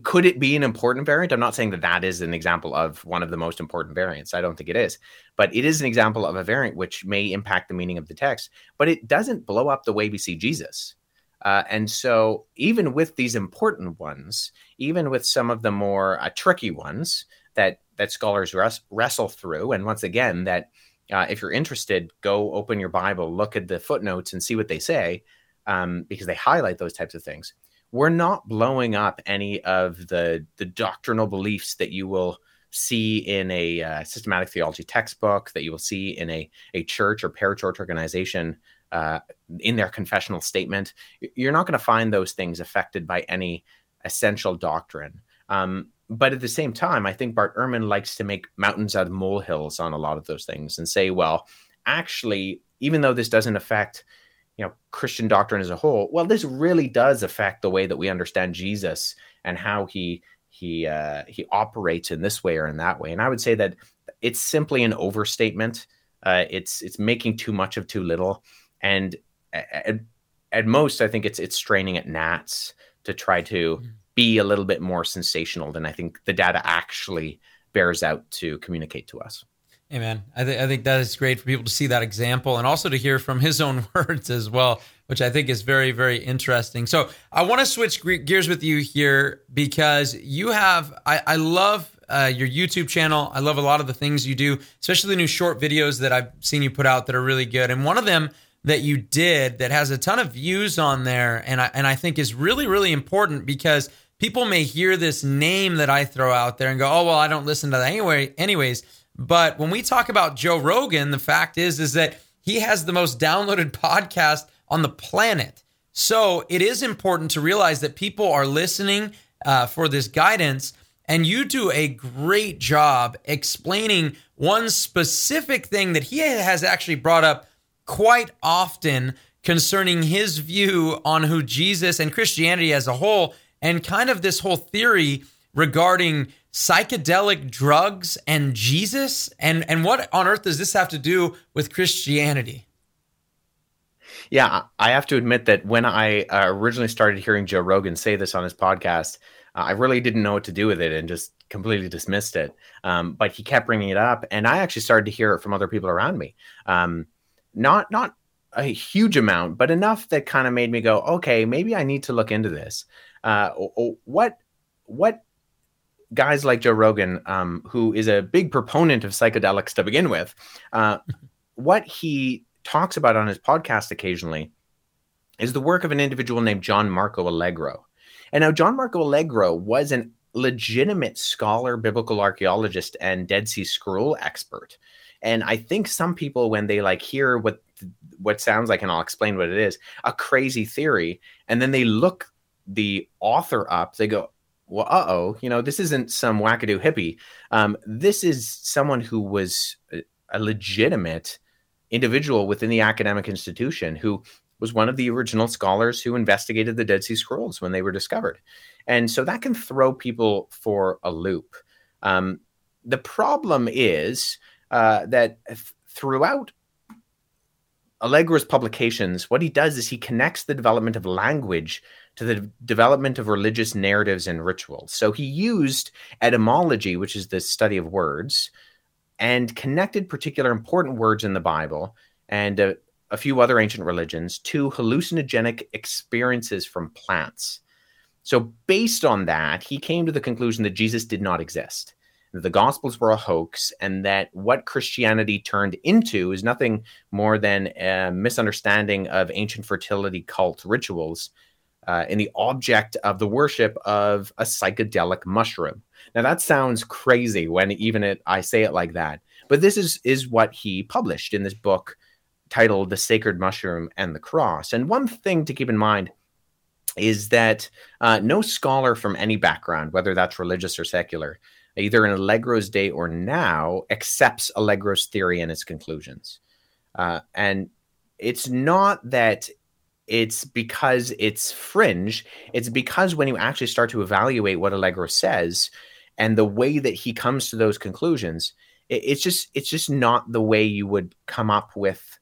could it be an important variant? I'm not saying that is an example of one of the most important variants. I don't think it is, but it is an example of a variant which may impact the meaning of the text, but it doesn't blow up the way we see Jesus. And so even with these important ones, even with some of the more tricky ones that scholars wrestle through, and once again, that if you're interested, go open your Bible, look at the footnotes and see what they say, because they highlight those types of things. We're not blowing up any of the doctrinal beliefs that you will see in a systematic theology textbook, that you will see in a church or parachurch organization in their confessional statement. You're not going to find those things affected by any essential doctrine. But at the same time, I think Bart Ehrman likes to make mountains out of molehills on a lot of those things and say, well, actually, even though this doesn't affect, Christian doctrine as a whole, well, this really does affect the way that we understand Jesus and how he operates in this way or in that way. And I would say that it's simply an overstatement. It's making too much of too little. And at most, I think it's straining at gnats to try to be a little bit more sensational than I think the data actually bears out to communicate to us. Amen. I think that is great for people to see that example and also to hear from his own words as well, which I think is very, very interesting. So I want to switch gears with you here because you have, I love your YouTube channel. I love a lot of the things you do, especially the new short videos that I've seen you put out that are really good. And one of them that you did that has a ton of views on there, and I think is really, really important because people may hear this name that I throw out there and go, oh, well, I don't listen to that anyways. But when we talk about Joe Rogan, the fact is that he has the most downloaded podcast on the planet. So it is important to realize that people are listening for this guidance, and you do a great job explaining one specific thing that he has actually brought up quite often concerning his view on who Jesus and Christianity as a whole, and kind of this whole theory regarding psychedelic drugs and Jesus, and what on earth does this have to do with Christianity? Yeah, I have to admit that when I originally started hearing Joe Rogan say this on his podcast, I really didn't know what to do with it and just completely dismissed it. But he kept bringing it up, and I actually started to hear it from other people around me. Not a huge amount, but enough that kind of made me go, okay, maybe I need to look into this. What guys like Joe Rogan, who is a big proponent of psychedelics to begin with, what he talks about on his podcast occasionally is the work of an individual named John Marco Allegro. And now John Marco Allegro was an legitimate scholar, biblical archaeologist, and Dead Sea Scroll expert. And I think some people, when they hear what sounds like, and I'll explain what it is, a crazy theory, and then they look the author up, they go, well, uh-oh, this isn't some wackadoo hippie. This is someone who was a legitimate individual within the academic institution who was one of the original scholars who investigated the Dead Sea Scrolls when they were discovered. And so that can throw people for a loop. The problem is that throughout Allegro's publications, what he does is he connects the development of language to the development of religious narratives and rituals. So he used etymology, which is the study of words, and connected particular important words in the Bible and a few other ancient religions to hallucinogenic experiences from plants. So based on that, he came to the conclusion that Jesus did not exist, that the Gospels were a hoax, and that what Christianity turned into is nothing more than a misunderstanding of ancient fertility cult rituals in the object of the worship of a psychedelic mushroom. Now, that sounds crazy when I say it like that, but this is what he published in this book titled The Sacred Mushroom and the Cross. And one thing to keep in mind is that no scholar from any background, whether that's religious or secular, either in Allegro's day or now, accepts Allegro's theory and its conclusions. And it's not that it's because it's fringe. It's because when you actually start to evaluate what Allegro says and the way that he comes to those conclusions, it's just not the way you would come up with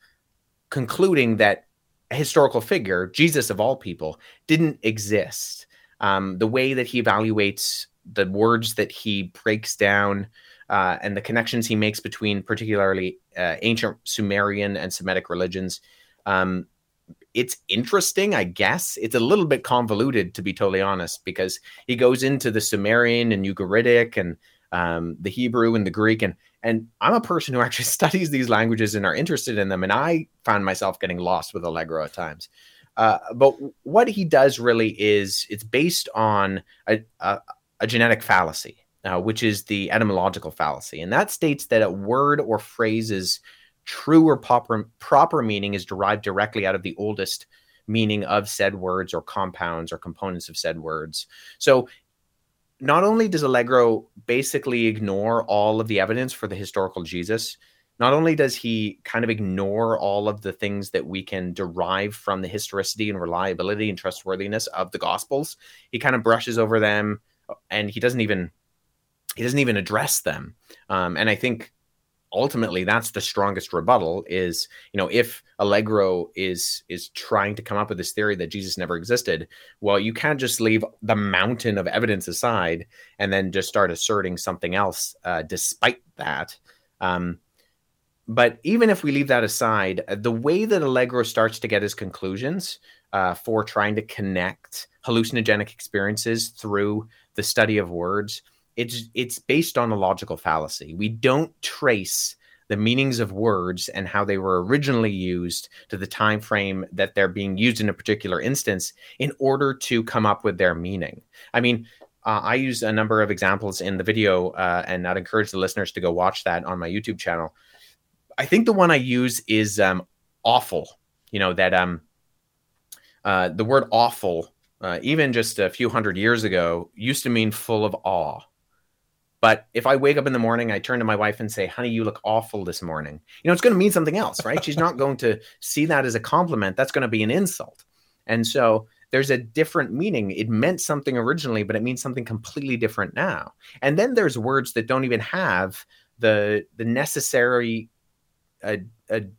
concluding that a historical figure, Jesus of all people, didn't exist. The way that he evaluates the words that he breaks down and the connections he makes between particularly ancient Sumerian and Semitic religions, it's interesting, I guess. It's a little bit convoluted, to be totally honest, because he goes into the Sumerian and Ugaritic and the Hebrew and the Greek. And I'm a person who actually studies these languages and are interested in them. And I found myself getting lost with Allegro at times. But what he does really is it's based on a genetic fallacy, which is the etymological fallacy. And that states that a word or phrase's true or proper meaning is derived directly out of the oldest meaning of said words or compounds or components of said words. So not only does Allegro basically ignore all of the evidence for the historical Jesus, not only does he kind of ignore all of the things that we can derive from the historicity and reliability and trustworthiness of the Gospels, he kind of brushes over them and he doesn't even address them. And I think ultimately that's the strongest rebuttal is, if Allegro is trying to come up with this theory that Jesus never existed, well, you can't just leave the mountain of evidence aside and then just start asserting something else despite that. But even if we leave that aside, the way that Allegro starts to get his conclusions for trying to connect hallucinogenic experiences through the study of words, it's based on a logical fallacy. We don't trace the meanings of words and how they were originally used to the time frame that they're being used in a particular instance in order to come up with their meaning. I mean, I use a number of examples in the video, and I'd encourage the listeners to go watch that on my YouTube channel. I think the one I use is awful. The word awful, even just a few hundred years ago, used to mean full of awe. But if I wake up in the morning, I turn to my wife and say, honey, you look awful this morning. It's going to mean something else, right? She's not going to see that as a compliment. That's going to be an insult. And so there's a different meaning. It meant something originally, but it means something completely different now. And then there's words that don't even have the necessary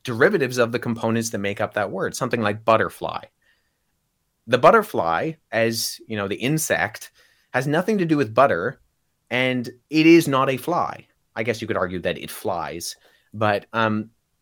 derivatives of the components that make up that word. Something like butterfly. The butterfly, as the insect, has nothing to do with butter, and it is not a fly. I guess you could argue that it flies, but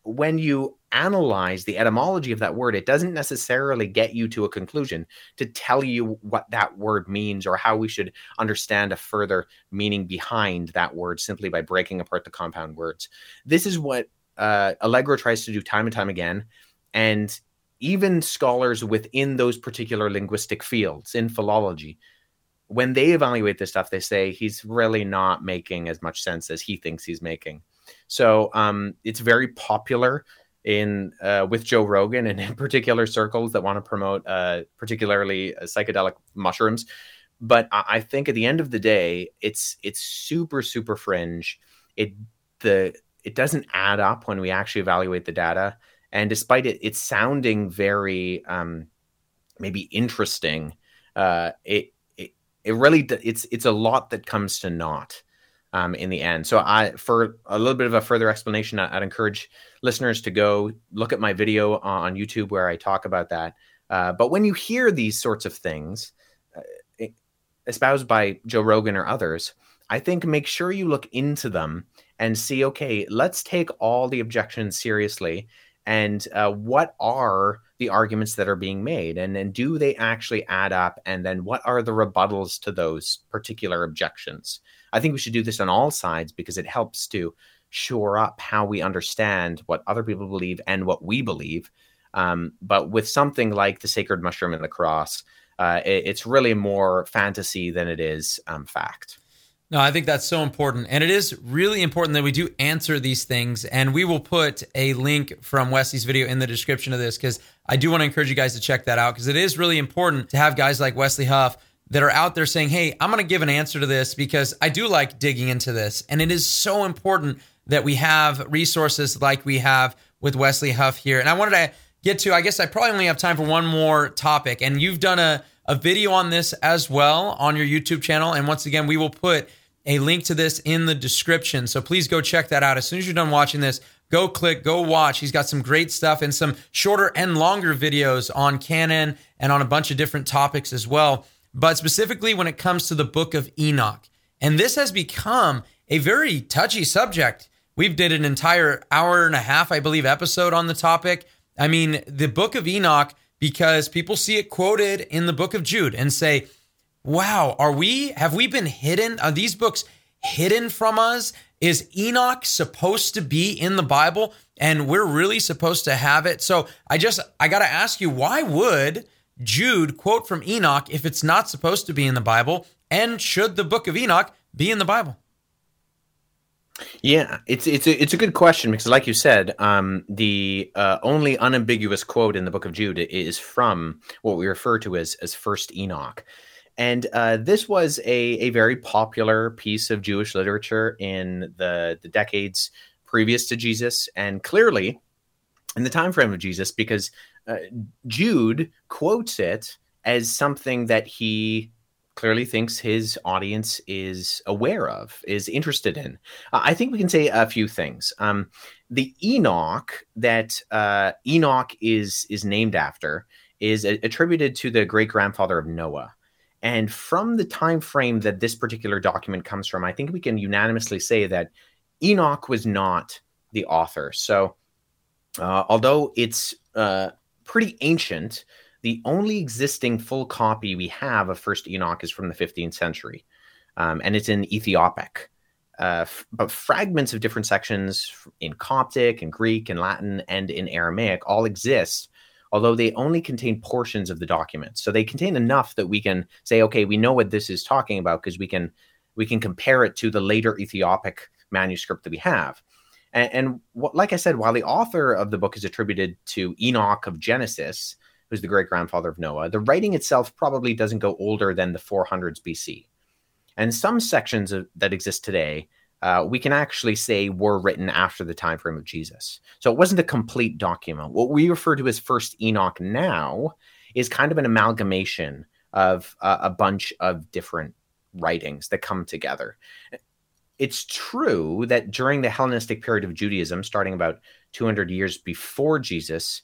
when you analyze the etymology of that word, it doesn't necessarily get you to a conclusion to tell you what that word means or how we should understand a further meaning behind that word simply by breaking apart the compound words. This is what Allegro tries to do time and time again, and even scholars within those particular linguistic fields in philology, when they evaluate this stuff, they say he's really not making as much sense as he thinks he's making. So it's very popular with Joe Rogan and in particular circles that want to promote particularly psychedelic mushrooms. But I think at the end of the day, it's super, super fringe. It doesn't add up when we actually evaluate the data. And despite it sounding very maybe interesting, it's a lot that comes to naught in the end. So for a little bit of a further explanation, I'd encourage listeners to go look at my video on YouTube where I talk about that. But when you hear these sorts of things espoused by Joe Rogan or others, I think make sure you look into them and see, okay, let's take all the objections seriously and what are the arguments that are being made, and do they actually add up, and then what are the rebuttals to those particular objections? I think we should do this on all sides because it helps to shore up how we understand what other people believe and what we believe. But with something like The Sacred Mushroom and the Cross, it's really more fantasy than it is fact. No, I think that's so important. And it is really important that we do answer these things. And we will put a link from Wesley's video in the description of this, because I do want to encourage you guys to check that out, because it is really important to have guys like Wesley Huff that are out there saying, hey, I'm going to give an answer to this because I do like digging into this. And it is so important that we have resources like we have with Wesley Huff here. And I wanted to get to, I guess I probably only have time for one more topic. And you've done a video on this as well on your YouTube channel. And once again, we will put a link to this in the description. So please go check that out. As soon as you're done watching this, go click, go watch. He's got some great stuff and some shorter and longer videos on canon and on a bunch of different topics as well. But specifically when it comes to the Book of Enoch, and this has become a very touchy subject. We've did an entire hour and a half, I believe, episode on the topic. I mean, the Book of Enoch, because people see it quoted in the Book of Jude and say, wow, have we been hidden? Are these books hidden from us? Is Enoch supposed to be in the Bible and we're really supposed to have it? So I got to ask you, why would Jude quote from Enoch if it's not supposed to be in the Bible? And should the Book of Enoch be in the Bible? Yeah, it's a good question, because like you said, the only unambiguous quote in the Book of Jude is from what we refer to as First Enoch. And this was a very popular piece of Jewish literature in the decades previous to Jesus, and clearly in the time frame of Jesus, because Jude quotes it as something that he clearly thinks his audience is aware of, is interested in. I think we can say a few things. The Enoch that Enoch is named after is attributed to the great-grandfather of Noah. And from the time frame that this particular document comes from, I think we can unanimously say that Enoch was not the author. So although it's pretty ancient, the only existing full copy we have of First Enoch is from the 15th century, and it's in Ethiopic. But fragments of different sections in Coptic and Greek and Latin and in Aramaic all exist, although they only contain portions of the document. So they contain enough that we can say, okay, we know what this is talking about, because we can compare it to the later Ethiopic manuscript that we have. And what, like I said, while the author of the book is attributed to Enoch of Genesis, who's the great-grandfather of Noah, the writing itself probably doesn't go older than the 400s BC. And some sections that exist today, we can actually say were written after the time frame of Jesus. So it wasn't a complete document. What we refer to as First Enoch now is kind of an amalgamation of a bunch of different writings that come together. It's true that during the Hellenistic period of Judaism, starting about 200 years before Jesus,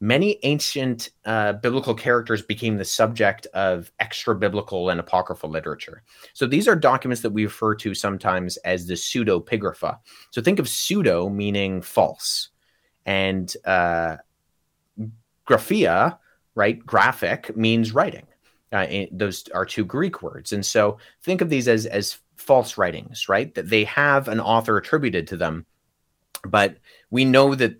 many ancient biblical characters became the subject of extra-biblical and apocryphal literature. So these are documents that we refer to sometimes as the pseudepigrapha. So think of pseudo meaning false, and graphia, right, graphic, means writing. Those are two Greek words. And so think of these as false writings, right, that they have an author attributed to them, but we know that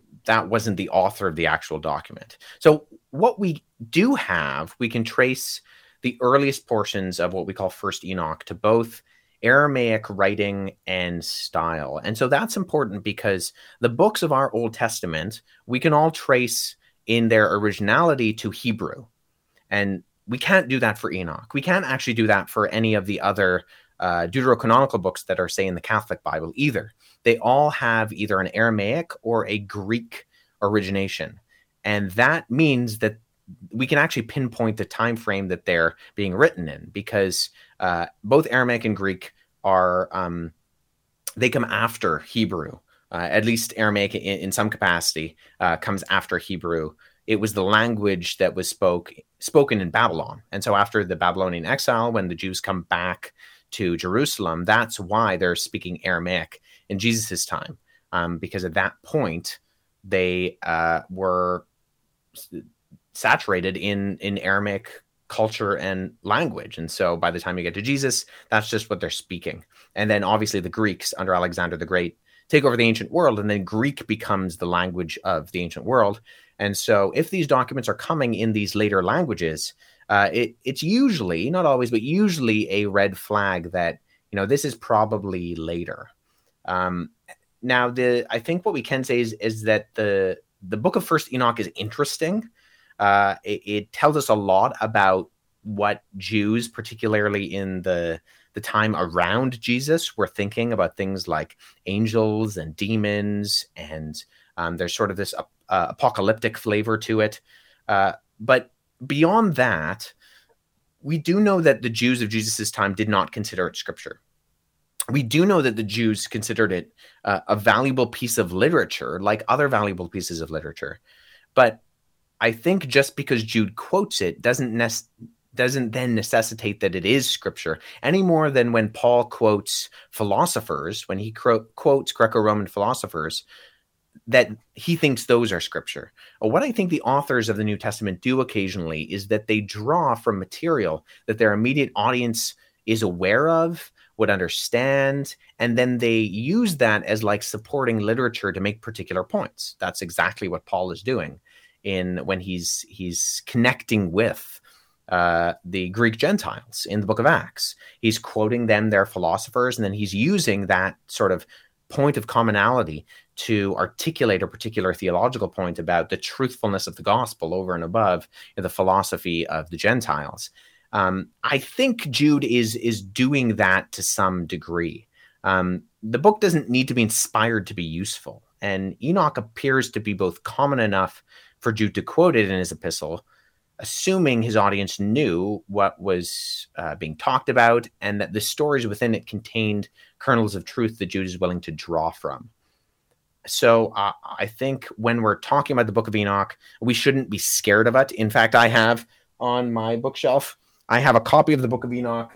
wasn't the author of the actual document. So what we do have, we can trace the earliest portions of what we call First Enoch to both Aramaic writing and style. And so that's important, because the books of our Old Testament, we can all trace in their originality to Hebrew. And we can't do that for Enoch. We can't actually do that for any of the other deuterocanonical books that are, say, in the Catholic Bible either. They all have either an Aramaic or a Greek origination. And that means that we can actually pinpoint the time frame that they're being written in, because both Aramaic and Greek are, they come after Hebrew. At least Aramaic in some capacity comes after Hebrew. It was the language that was spoken in Babylon. And so after the Babylonian exile, when the Jews come back to Jerusalem, that's why they're speaking Aramaic in Jesus's time, because at that point they were saturated in Aramaic culture and language. And so by the time you get to Jesus, that's just what they're speaking. And then obviously the Greeks under Alexander the Great take over the ancient world, and then Greek becomes the language of the ancient world. And so if these documents are coming in these later languages, it's usually, not always, but usually a red flag that, you know, this is probably later. Now, I think what we can say is that the book of First Enoch is interesting. It tells us a lot about what Jews, particularly in the time around Jesus, were thinking about things like angels and demons, and there's sort of this apocalyptic flavor to it. But beyond that, we do know that the Jews of Jesus's time did not consider it scripture. We do know that the Jews considered it a valuable piece of literature, like other valuable pieces of literature. But I think just because Jude quotes it doesn't then necessitate that it is scripture, any more than when Paul quotes philosophers, when he quotes Greco-Roman philosophers, that he thinks those are scripture. What I think the authors of the New Testament do occasionally is that they draw from material that their immediate audience is aware of, would understand, and then they use that as like supporting literature to make particular points. That's exactly what Paul is doing when he's connecting with the Greek Gentiles in the book of Acts. He's quoting them, their philosophers, and then he's using that sort of point of commonality to articulate a particular theological point about the truthfulness of the gospel over and above the philosophy of the Gentiles. I think Jude is doing that to some degree. The book doesn't need to be inspired to be useful, and Enoch appears to be both common enough for Jude to quote it in his epistle, assuming his audience knew what was being talked about, and that the stories within it contained kernels of truth that Jude is willing to draw from. So I think when we're talking about the Book of Enoch, we shouldn't be scared of it. In fact, I have on my bookshelf, I have a copy of the Book of Enoch.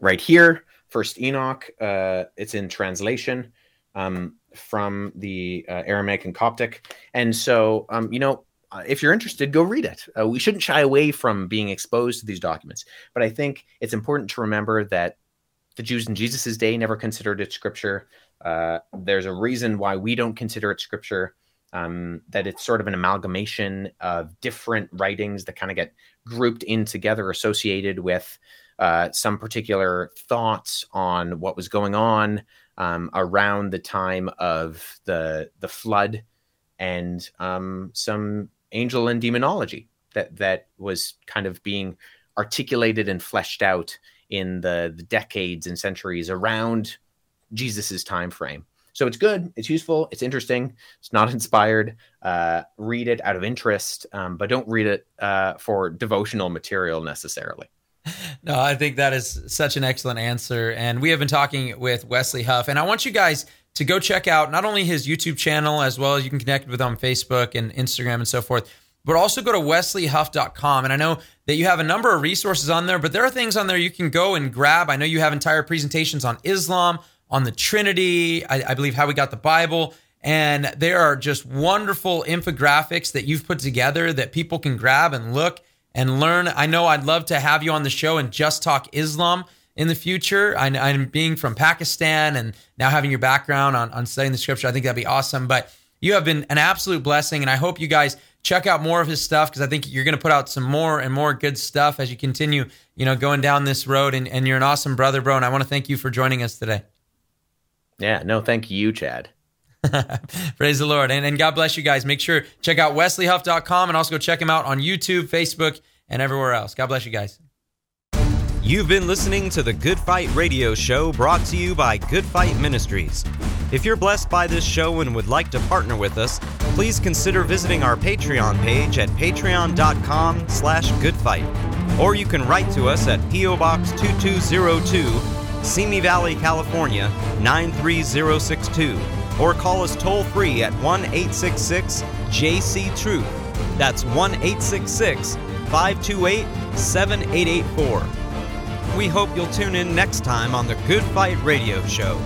Right here, First Enoch. It's in translation from the Aramaic and Coptic. And so, if you're interested, go read it. We shouldn't shy away from being exposed to these documents. But I think it's important to remember that the Jews in Jesus's day never considered it scripture. There's a reason why we don't consider it scripture, that it's sort of an amalgamation of different writings that kind of get grouped in together, associated with some particular thoughts on what was going on around the time of the flood, and some angel and demonology that was kind of being articulated and fleshed out in the decades and centuries around Jesus's time frame. So it's good, it's useful, it's interesting, it's not inspired. Read it out of interest, but don't read it for devotional material necessarily. No, I think that is such an excellent answer. And we have been talking with Wesley Huff, and I want you guys to go check out not only his YouTube channel, as well as you can connect with him on Facebook and Instagram and so forth, but also go to wesleyhuff.com. And I know that you have a number of resources on there, but there are things on there you can go and grab. I know you have entire presentations on Islam, on the Trinity, I believe How We Got the Bible. And there are just wonderful infographics that you've put together that people can grab and look and learn. I know I'd love to have you on the show and just talk Islam in the future. I'm being from Pakistan and now having your background on studying the scripture, I think that'd be awesome. But you have been an absolute blessing, and I hope you guys check out more of his stuff, because I think you're going to put out some more and more good stuff as you continue, going down this road. And you're an awesome brother, bro. And I want to thank you for joining us today. Yeah, no, thank you, Chad. Praise the Lord. And God bless you guys. Make sure check out wesleyhuff.com, and also go check him out on YouTube, Facebook, and everywhere else. God bless you guys. You've been listening to the Good Fight Radio Show, brought to you by Good Fight Ministries. If you're blessed by this show and would like to partner with us, please consider visiting our Patreon page at patreon.com/goodfight. Or you can write to us at P.O. Box 2202, Simi Valley, California, 93062. Or call us toll-free at 1-866-JC-TRUTH. That's 1-866-528-7884. We hope you'll tune in next time on the Good Fight Radio Show.